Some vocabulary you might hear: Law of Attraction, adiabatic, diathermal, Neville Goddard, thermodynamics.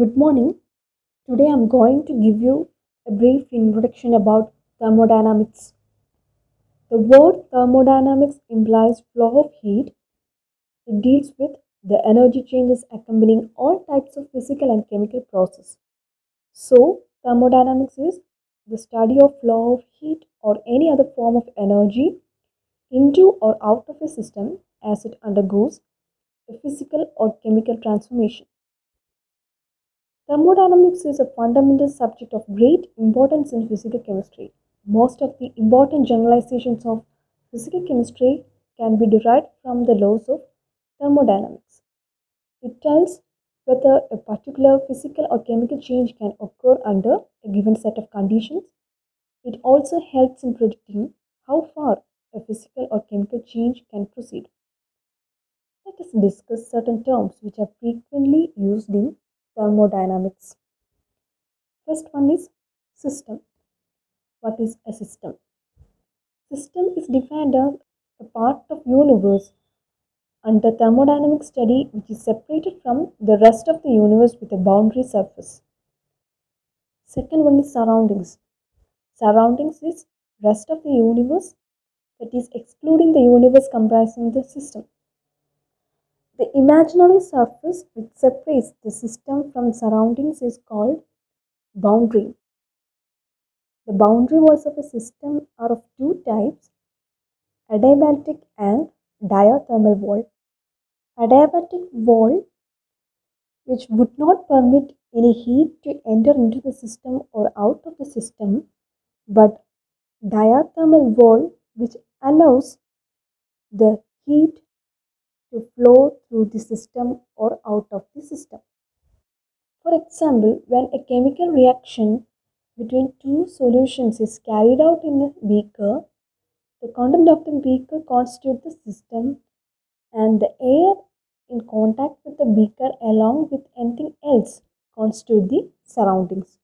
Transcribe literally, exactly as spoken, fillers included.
Good morning. Today I'm going to give you a brief introduction about thermodynamics. The word thermodynamics implies flow of heat. It deals with the energy changes accompanying all types of physical and chemical processes. So, thermodynamics is the study of flow of heat or any other form of energy into or out of a system as it undergoes a physical or chemical transformation. Thermodynamics is a fundamental subject of great importance in physical chemistry. Most of the important generalizations of physical chemistry can be derived from the laws of thermodynamics. It tells whether a particular physical or chemical change can occur under a given set of conditions. It also helps in predicting how far a physical or chemical change can proceed. Let us discuss certain terms which are frequently used in thermodynamics. First one is system. What is a system? System is defined as a part of universe under thermodynamic study which is separated from the rest of the universe with a boundary surface. Second one is surroundings. Surroundings is rest of the universe, that is excluding the universe comprising the system. The imaginary surface which separates the system from surroundings is called boundary. The boundary walls of a system are of two types, adiabatic and diathermal wall. Adiabatic wall, which would not permit any heat to enter into the system or out of the system, but diathermal wall, which allows the heat to flow through the system or out of the system. For example, when a chemical reaction between two solutions is carried out in a beaker, the content of the beaker constitutes the system, and the air in contact with the beaker along with anything else constitutes the surroundings.